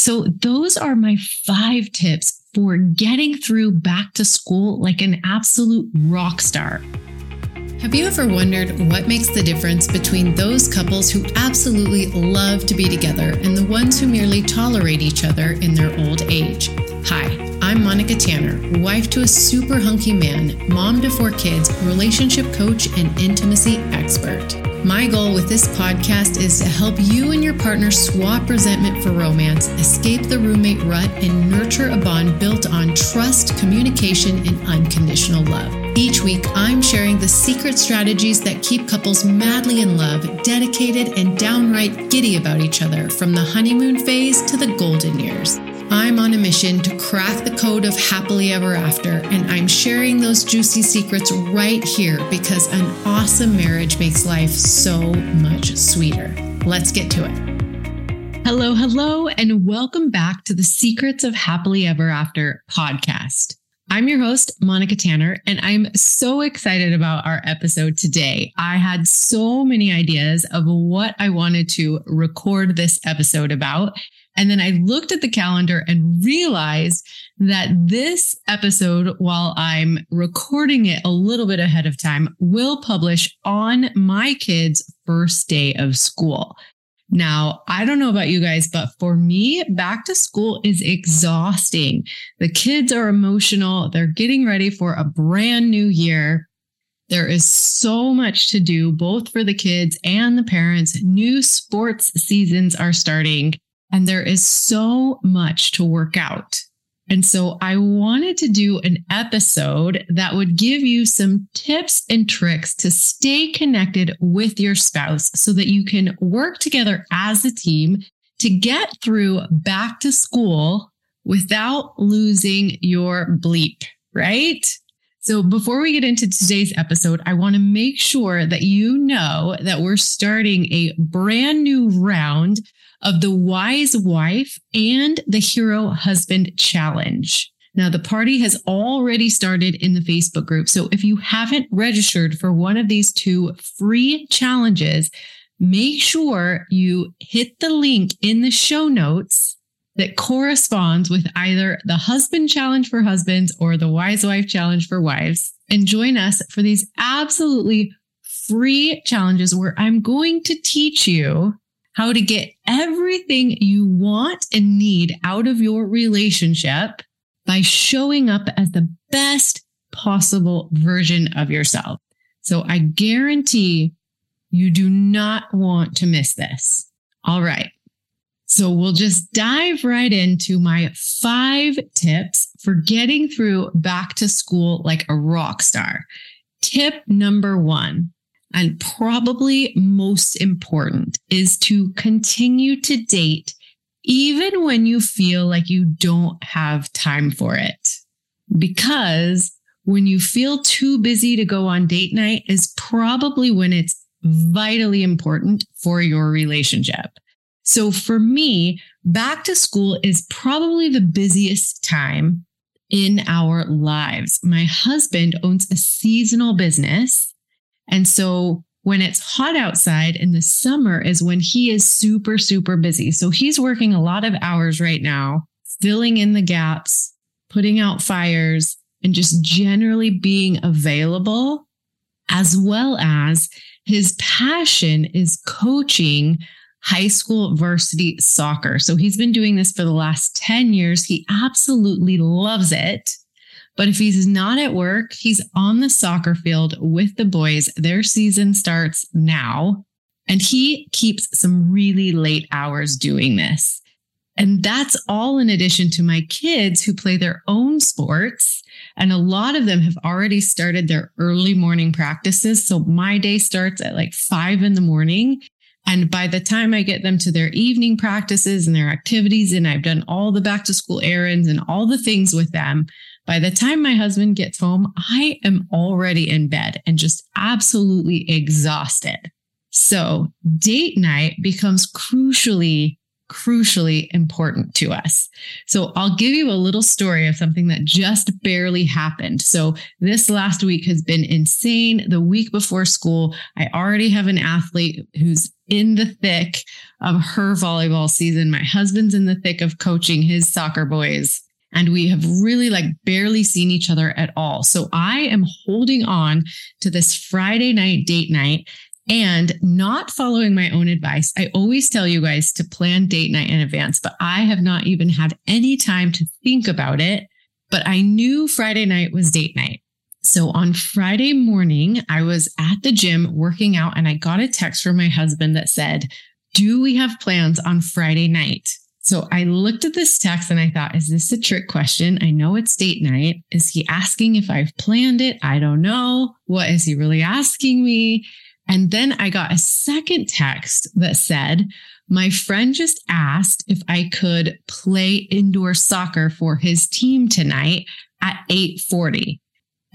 So those are my 5 tips for getting through back to school like an absolute rock star. Have you ever wondered what makes the difference between those couples who absolutely love to be together and the ones who merely tolerate each other in their old age? Hi, I'm Monica Tanner, wife to a super hunky man, mom to 4 kids, relationship coach, and intimacy expert. My goal with this podcast is to help you and your partner swap resentment for romance, escape the roommate rut, and nurture a bond built on trust, communication, and unconditional love. Each week, I'm sharing the secret strategies that keep couples madly in love, dedicated, and downright giddy about each other from the honeymoon phase to the golden years. I'm on a mission to crack the code of happily ever after, and I'm sharing those juicy secrets right here because an awesome marriage makes life so much sweeter. Let's get to it. Hello, hello, and welcome back to the Secrets of Happily Ever After podcast. I'm your host, Monica Tanner, and I'm so excited about our episode today. I had so many ideas of what I wanted to record this episode about. And then I looked at the calendar and realized that this episode, while I'm recording it a little bit ahead of time, will publish on my kids' first day of school. Now, I don't know about you guys, but for me, back to school is exhausting. The kids are emotional. They're getting ready for a brand new year. There is so much to do, both for the kids and the parents. New sports seasons are starting, and there is so much to work out. And so I wanted to do an episode that would give you some tips and tricks to stay connected with your spouse so that you can work together as a team to get through back to school without losing your bleep, right? So before we get into today's episode, I want to make sure that you know that we're starting a brand new round of the Wise Wife and the Hero Husband Challenge. Now, the party has already started in the Facebook group. So if you haven't registered for one of these 2 free challenges, make sure you hit the link in the show notes that corresponds with either the Husband Challenge for husbands or the Wise Wife Challenge for wives, and join us for these absolutely free challenges where I'm going to teach you how to get everything you want and need out of your relationship by showing up as the best possible version of yourself. So I guarantee you do not want to miss this. All right. So we'll just dive right into my 5 tips for getting through back to school like a rock star. Tip number 1. And probably most important is to continue to date even when you feel like you don't have time for it. Because when you feel too busy to go on date night is probably when it's vitally important for your relationship. So for me, back to school is probably the busiest time in our lives. My husband owns a seasonal business. And so when it's hot outside in the summer is when he is super, super busy. So he's working a lot of hours right now, filling in the gaps, putting out fires, and just generally being available, as well as his passion is coaching high school varsity soccer. So he's been doing this for the last 10 years. He absolutely loves it. But if he's not at work, he's on the soccer field with the boys. Their season starts now, and he keeps some really late hours doing this. And that's all in addition to my kids who play their own sports. And a lot of them have already started their early morning practices. So my day starts at like 5 in the morning. And by the time I get them to their evening practices and their activities, and I've done all the back to school errands and all the things with them, by the time my husband gets home, I am already in bed and just absolutely exhausted. So date night becomes crucially important to us. So I'll give you a little story of something that just barely happened. So this last week has been insane. The week before school, I already have an athlete who's in the thick of her volleyball season. My husband's in the thick of coaching his soccer boys, and we have really barely seen each other at all. So I am holding on to this Friday night date night and not following my own advice. I always tell you guys to plan date night in advance, but I have not even had any time to think about it. But I knew Friday night was date night. So on Friday morning, I was at the gym working out and I got a text from my husband that said, "Do we have plans on Friday night?" So I looked at this text and I thought, is this a trick question? I know it's date night. Is he asking if I've planned it? I don't know. What is he really asking me? And then I got a second text that said, "My friend just asked if I could play indoor soccer for his team tonight at 8:40.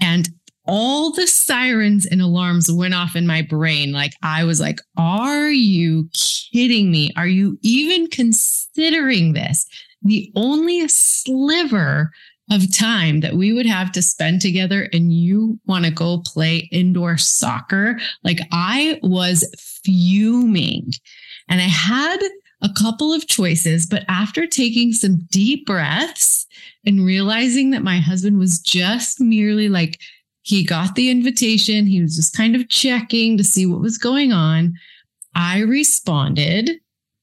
And all the sirens and alarms went off in my brain. I was like, are you kidding me? Are you even considering this? The only sliver of time that we would have to spend together, and you want to go play indoor soccer?" I was fuming. And I had a couple of choices, but after taking some deep breaths and realizing that my husband was just merely he got the invitation, he was just kind of checking to see what was going on, I responded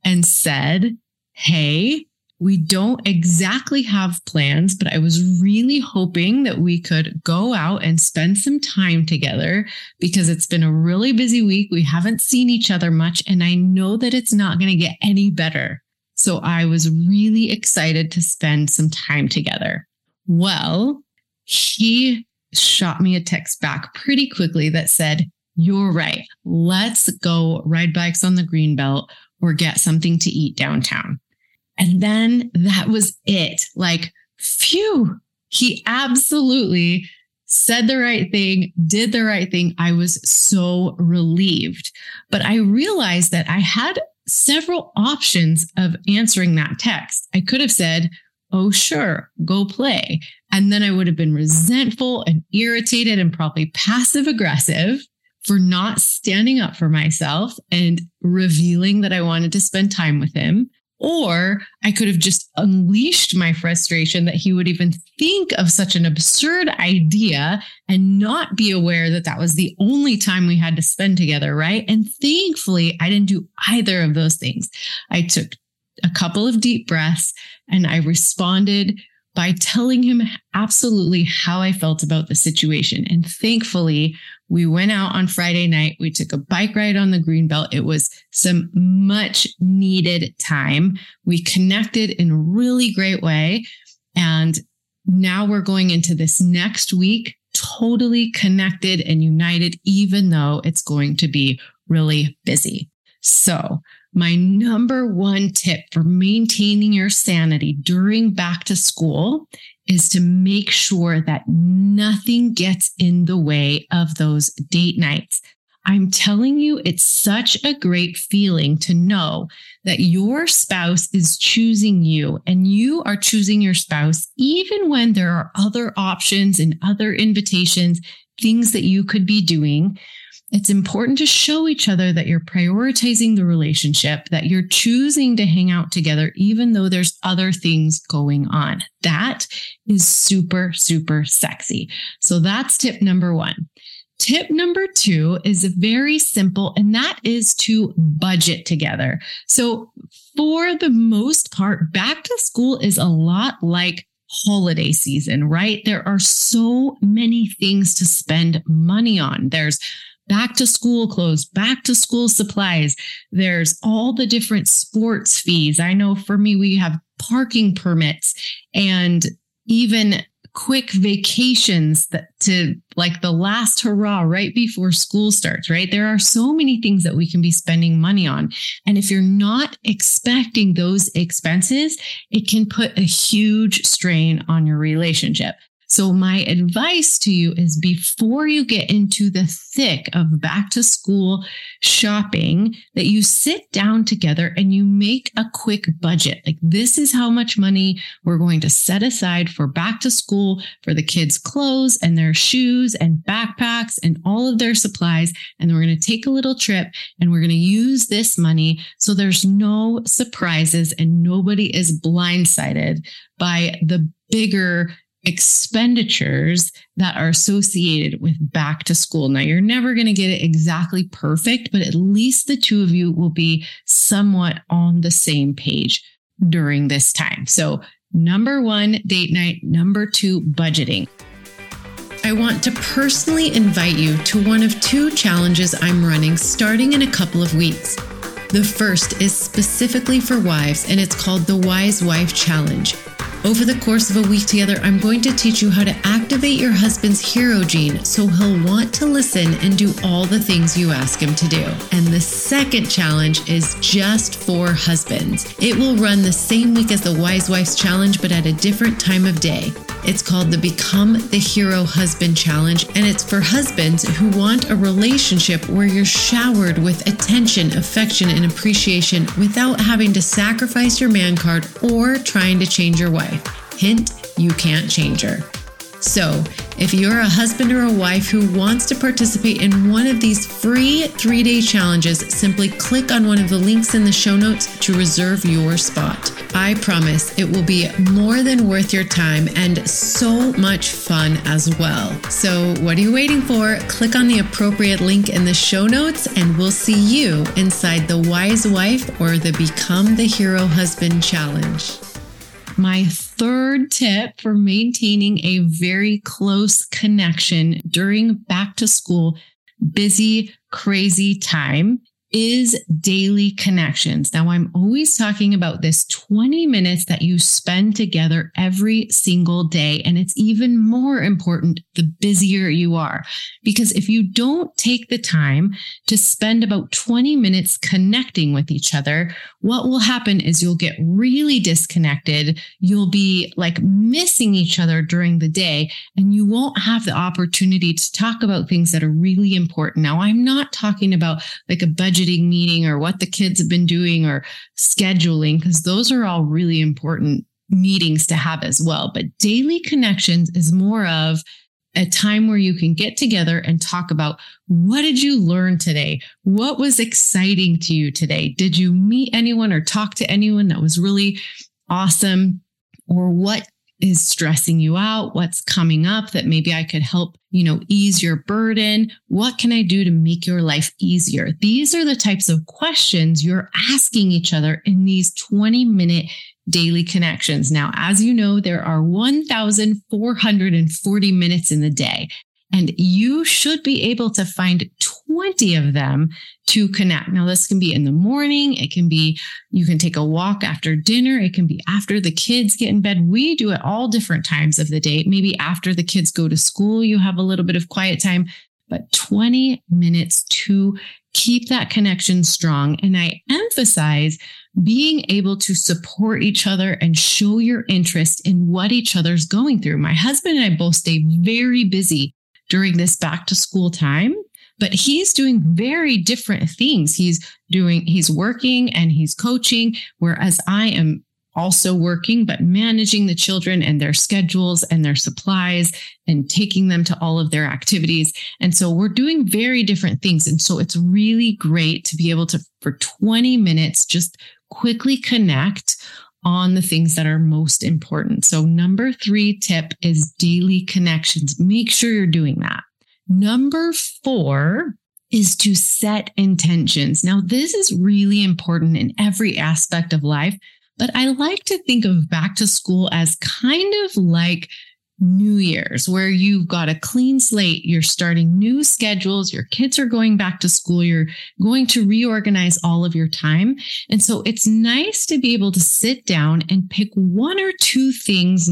and said, "Hey, we don't exactly have plans, but I was really hoping that we could go out and spend some time together because it's been a really busy week. We haven't seen each other much, and I know that it's not going to get any better. So I was really excited to spend some time together." Well, he shot me a text back pretty quickly that said, "You're right. Let's go ride bikes on the Greenbelt or get something to eat downtown." And then that was it. Phew, he absolutely said the right thing, did the right thing. I was so relieved. But I realized that I had several options of answering that text. I could have said, "Oh, sure, go play." And then I would have been resentful and irritated and probably passive aggressive for not standing up for myself and revealing that I wanted to spend time with him. Or I could have just unleashed my frustration that he would even think of such an absurd idea and not be aware that that was the only time we had to spend together, right? And thankfully, I didn't do either of those things. I took a couple of deep breaths and I responded by telling him absolutely how I felt about the situation. And thankfully, we went out on Friday night. We took a bike ride on the Greenbelt. It was some much needed time. We connected in a really great way. And now we're going into this next week totally connected and united, even though it's going to be really busy. So my number one tip for maintaining your sanity during back to school is to make sure that nothing gets in the way of those date nights. I'm telling you, it's such a great feeling to know that your spouse is choosing you and you are choosing your spouse, even when there are other options and other invitations, things that you could be doing. It's important to show each other that you're prioritizing the relationship, that you're choosing to hang out together, even though there's other things going on. That is super, super sexy. So that's tip number one. Tip number two is very simple, and that is to budget together. So for the most part, back to school is a lot like holiday season, right? There are so many things to spend money on. There's back to school clothes, back to school supplies. There's all the different sports fees. I know for me, we have parking permits and even quick vacations that to the last hurrah right before school starts, right? There are so many things that we can be spending money on. And if you're not expecting those expenses, it can put a huge strain on your relationship. So my advice to you is before you get into the thick of back to school shopping, that you sit down together and you make a quick budget. Like, this is how much money we're going to set aside for back to school, for the kids' clothes and their shoes and backpacks and all of their supplies. And we're going to take a little trip and we're going to use this money so there's no surprises and nobody is blindsided by the bigger expenditures that are associated with back to school. Now, you're never going to get it exactly perfect, but at least the two of you will be somewhat on the same page during this time. So, number one, date night. Number two, budgeting. I want to personally invite you to one of two challenges I'm running starting in a couple of weeks. The first is specifically for wives, and it's called the Wise Wife Challenge. Over the course of a week together, I'm going to teach you how to activate your husband's hero gene so he'll want to listen and do all the things you ask him to do. And the second challenge is just for husbands. It will run the same week as the Wise Wives Challenge, but at a different time of day. It's called the Become the Hero Husband Challenge, and it's for husbands who want a relationship where you're showered with attention, affection, and appreciation without having to sacrifice your man card or trying to change your wife. Hint, you can't change her. So, if you're a husband or a wife who wants to participate in one of these free 3-day challenges, simply click on one of the links in the show notes to reserve your spot. I promise it will be more than worth your time and so much fun as well. So, what are you waiting for? Click on the appropriate link in the show notes and we'll see you inside the Wise Wife or the Become the Hero Husband Challenge. My third tip for maintaining a very close connection during back to school, busy, crazy time is daily connections. Now, I'm always talking about this 20 minutes that you spend together every single day. And it's even more important the busier you are, because if you don't take the time to spend about 20 minutes connecting with each other, what will happen is you'll get really disconnected. You'll be like missing each other during the day, and you won't have the opportunity to talk about things that are really important. Now, I'm not talking about like a budget meeting or what the kids have been doing or scheduling, because those are all really important meetings to have as well. But daily connections is more of a time where you can get together and talk about, what did you learn today? What was exciting to you today? Did you meet anyone or talk to anyone that was really awesome? Or what is stressing you out? What's coming up that maybe I could help, ease your burden? What can I do to make your life easier? These are the types of questions you're asking each other in these 20-minute daily connections. Now, as you know, there are 1,440 minutes in the day, and you should be able to find 20 of them to connect. Now, this can be in the morning. It can be, you can take a walk after dinner. It can be after the kids get in bed. We do it all different times of the day. Maybe after the kids go to school, you have a little bit of quiet time, but 20 minutes to keep that connection strong. And I emphasize being able to support each other and show your interest in what each other's going through. My husband and I both stay very busy during this back to school time, but he's doing very different things. He's working and he's coaching, whereas I am also working, but managing the children and their schedules and their supplies and taking them to all of their activities. And so we're doing very different things. And so it's really great to be able to, for 20 minutes, just quickly connect on the things that are most important. So number 3 tip is daily connections. Make sure you're doing that. Number 4 is to set intentions. Now, this is really important in every aspect of life, but I like to think of back to school as kind of like New Year's, where you've got a clean slate, you're starting new schedules, your kids are going back to school, you're going to reorganize all of your time. And so it's nice to be able to sit down and pick one or two things,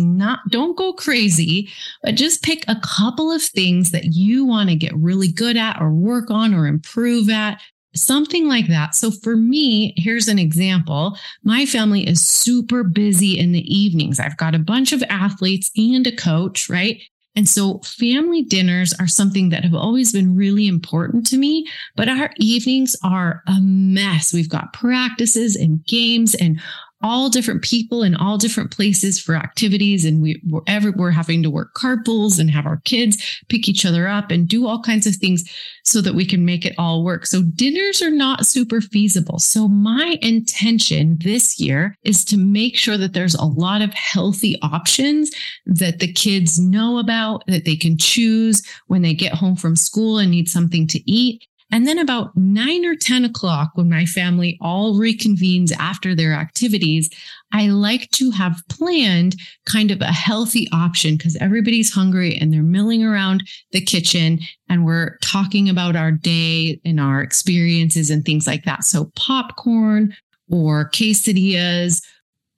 don't go crazy, but just pick a couple of things that you want to get really good at or work on or improve at Something like that. So for me, here's an example. My family is super busy in the evenings. I've got a bunch of athletes and a coach, right? And so family dinners are something that have always been really important to me, but our evenings are a mess. We've got practices and games and all different people in all different places for activities. And we're having to work carpools and have our kids pick each other up and do all kinds of things so that we can make it all work. So dinners are not super feasible. So my intention this year is to make sure that there's a lot of healthy options that the kids know about, that they can choose when they get home from school and need something to eat. And then about 9 or 10 o'clock, when my family all reconvenes after their activities, I like to have planned kind of a healthy option because everybody's hungry and they're milling around the kitchen and we're talking about our day and our experiences and things like that. So popcorn or quesadillas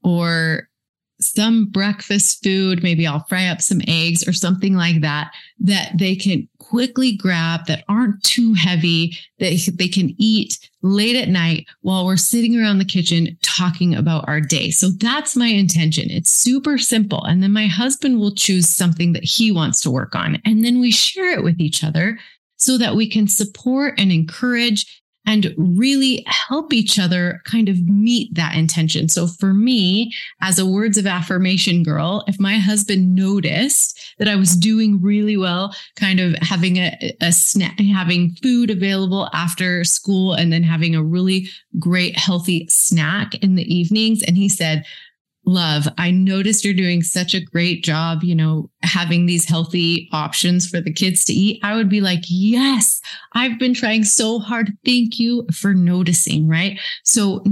or some breakfast food, maybe I'll fry up some eggs or something like that, that they can quickly grab, that aren't too heavy, that they can eat late at night while we're sitting around the kitchen talking about our day. So that's my intention. It's super simple. And then my husband will choose something that he wants to work on. And then we share it with each other so that we can support and encourage and really help each other kind of meet that intention. So for me, as a words of affirmation girl, if my husband noticed that I was doing really well, kind of having a snack, having food available after school, and then having a really great, healthy snack in the evenings, and he said, "Love, I noticed you're doing such a great job, you know, having these healthy options for the kids to eat," I would be like, "Yes, I've been trying so hard. Thank you for noticing," right? So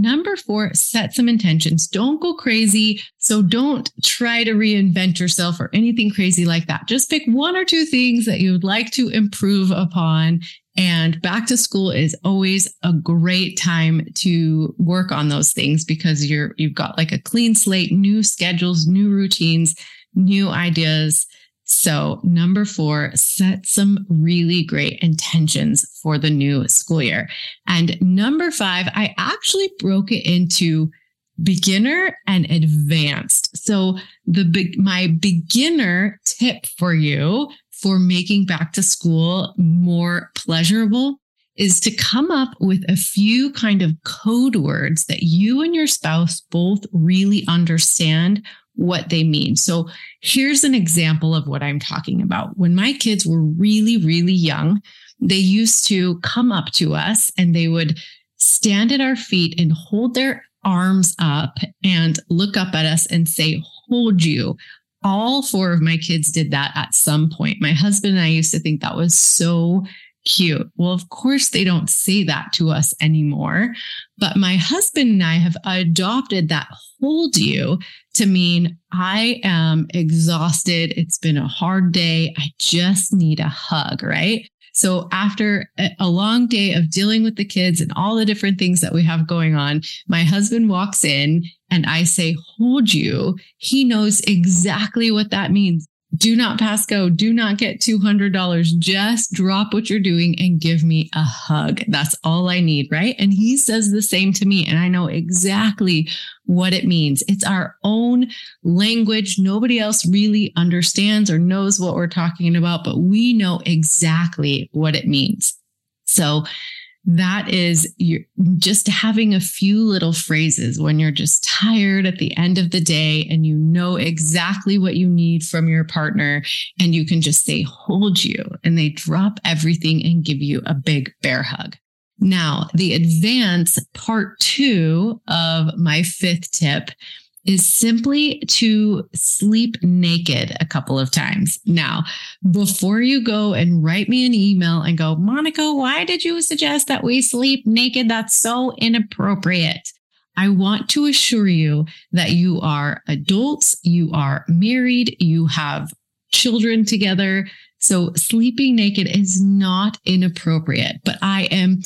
4, set some intentions. Don't go crazy. So don't try to reinvent yourself or anything crazy like that. Just pick 1 or 2 things that you would like to improve upon. And back to school is always a great time to work on those things because you've got like a clean slate, new schedules, new routines, new ideas. So 4, set some really great intentions for the new school year. And 5, I actually broke it into beginner and advanced. So my beginner tip for you for making back to school more pleasurable is to come up with a few kind of code words that you and your spouse both really understand what they mean. So here's an example of what I'm talking about. When my kids were really, really young, they used to come up to us and they would stand at our feet and hold their arms up and look up at us and say, "Hold you." All 4 of my kids did that at some point. My husband and I used to think that was so cute. Well, of course, they don't say that to us anymore. But my husband and I have adopted that "hold you" to mean I am exhausted. It's been a hard day. I just need a hug, right? So after a long day of dealing with the kids and all the different things that we have going on, my husband walks in and I say, "Hold you." He knows exactly what that means. Do not pass go. Do not get $200. Just drop what you're doing and give me a hug. That's all I need, right? And he says the same to me. And I know exactly what it means. It's our own language. Nobody else really understands or knows what we're talking about, but we know exactly what it means. So that is just having a few little phrases when you're just tired at the end of the day and you know exactly what you need from your partner and you can just say, "Hold you," and they drop everything and give you a big bear hug. Now, the advance part 2 of my 5th tip is simply to sleep naked a couple of times. Now, before you go and write me an email and go, "Monica, why did you suggest that we sleep naked? That's so inappropriate." I want to assure you that you are adults, you are married, you have children together. So sleeping naked is not inappropriate, but I am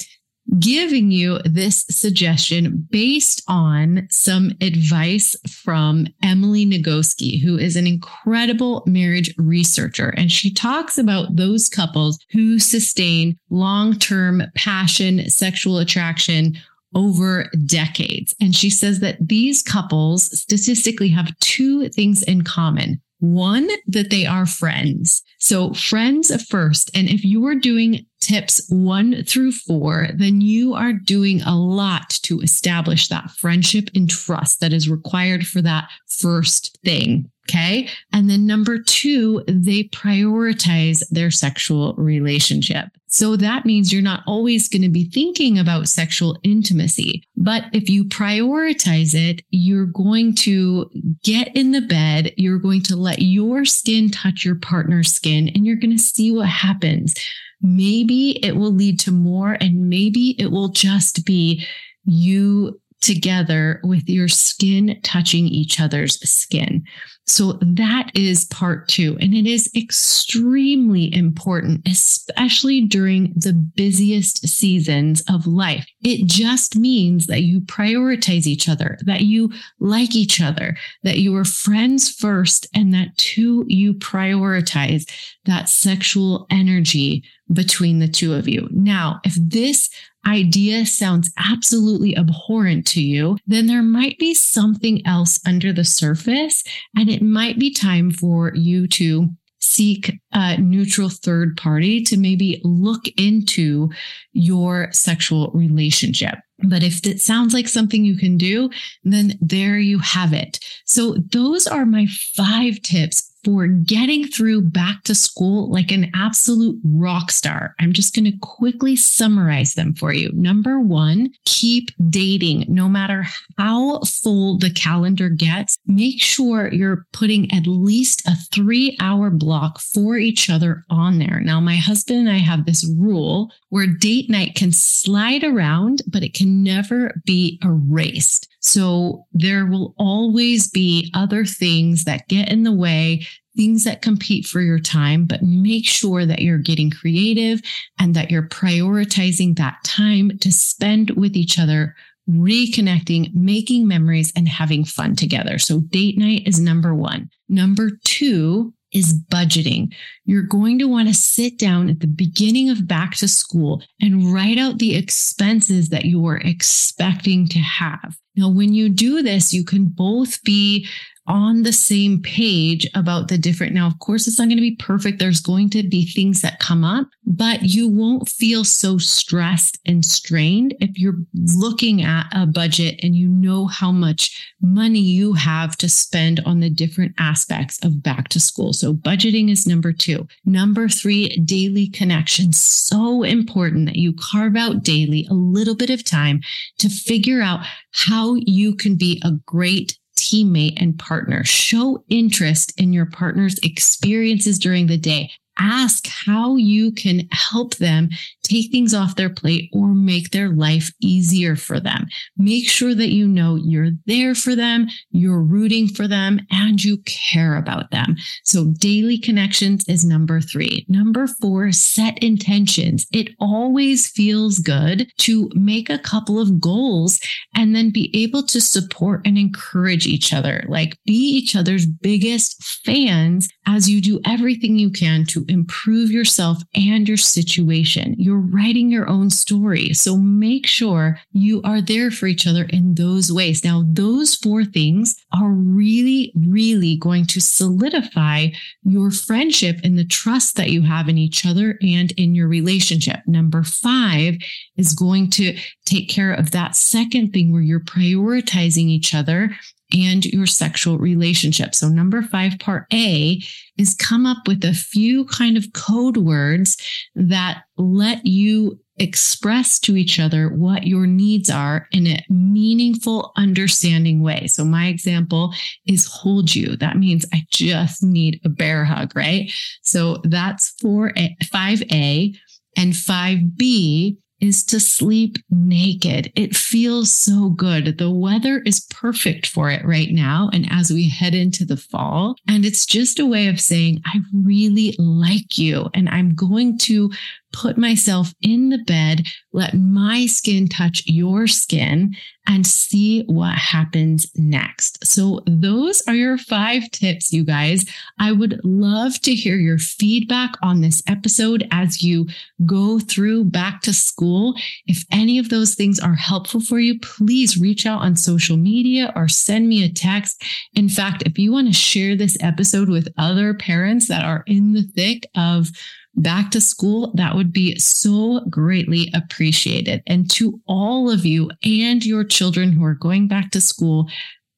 giving you this suggestion based on some advice from Emily Nagoski, who is an incredible marriage researcher. And she talks about those couples who sustain long-term passion, sexual attraction over decades. And she says that these couples statistically have two things in common. One, that they are friends. So friends first. And if you are doing tips 1 through 4, then you are doing a lot to establish that friendship and trust that is required for that first thing. Okay. And then number 2, they prioritize their sexual relationship. So that means you're not always going to be thinking about sexual intimacy, but if you prioritize it, you're going to get in the bed, you're going to let your skin touch your partner's skin, and you're going to see what happens. Maybe it will lead to more, and maybe it will just be you together with your skin touching each other's skin. So that is part 2. And it is extremely important, especially during the busiest seasons of life. It just means that you prioritize each other, that you like each other, that you are friends first, and that 2, you prioritize that sexual energy between the 2 of you. Now, if this idea sounds absolutely abhorrent to you, then there might be something else under the surface, and it might be time for you to seek a neutral third party to maybe look into your sexual relationship. But if it sounds like something you can do, then there you have it. So those are my 5 tips for getting through back to school like an absolute rock star. I'm just going to quickly summarize them for you. Number 1, keep dating. No matter how full the calendar gets, make sure you're putting at least a 3-hour block for each other on there. Now, my husband and I have this rule where date night can slide around, but it can never be erased. So there will always be other things that get in the way, things that compete for your time, but make sure that you're getting creative and that you're prioritizing that time to spend with each other, reconnecting, making memories, and having fun together. So date night is number 1. Number 2 is budgeting. You're going to want to sit down at the beginning of back to school and write out the expenses that you are expecting to have. Now, when you do this, you can both be on the same page about the different. Now, of course, it's not going to be perfect. There's going to be things that come up, but you won't feel so stressed and strained if you're looking at a budget and you know how much money you have to spend on the different aspects of back to school. So budgeting is number 2. Number 3, daily connections. So important that you carve out daily a little bit of time to figure out how you can be a great teammate and partner. Show interest in your partner's experiences during the day. Ask how you can help them take things off their plate or make their life easier for them. Make sure that you know you're there for them, you're rooting for them, and you care about them. So daily connections is number 3. Number 4, set intentions. It always feels good to make a couple of goals and then be able to support and encourage each other. Like, be each other's biggest fans as you do everything you can to improve yourself and your situation. You're writing your own story. So make sure you are there for each other in those ways. Now, those 4 things are really, really going to solidify your friendship and the trust that you have in each other and in your relationship. Number 5 is going to take care of that second thing where you're prioritizing each other and your sexual relationship. So number 5, part A, is come up with a few kind of code words that let you express to each other what your needs are in a meaningful, understanding way. So my example is hold you. That means I just need a bear hug, right? So that's 5A. And 5B is to sleep naked. It feels so good. The weather is perfect for it right now, and as we head into the fall, and it's just a way of saying, I really like you, and I'm going to put myself in the bed, let my skin touch your skin, and see what happens next. So those are your 5 tips, you guys. I would love to hear your feedback on this episode as you go through back to school. If any of those things are helpful for you, please reach out on social media or send me a text. In fact, if you want to share this episode with other parents that are in the thick of back to school, that would be so greatly appreciated. And to all of you and your children who are going back to school,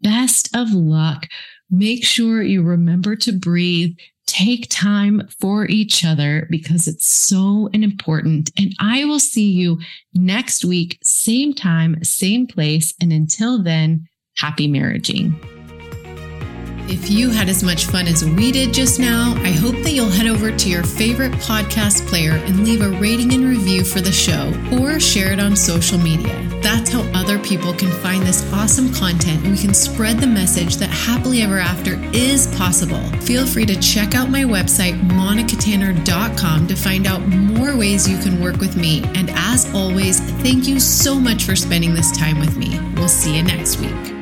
best of luck. Make sure you remember to breathe. Take time for each other because it's so important. And I will see you next week, same time, same place. And until then, happy marriaging. If you had as much fun as we did just now, I hope that you'll head over to your favorite podcast player and leave a rating and review for the show or share it on social media. That's how other people can find this awesome content and we can spread the message that happily ever after is possible. Feel free to check out my website, monicatanner.com, to find out more ways you can work with me. And as always, thank you so much for spending this time with me. We'll see you next week.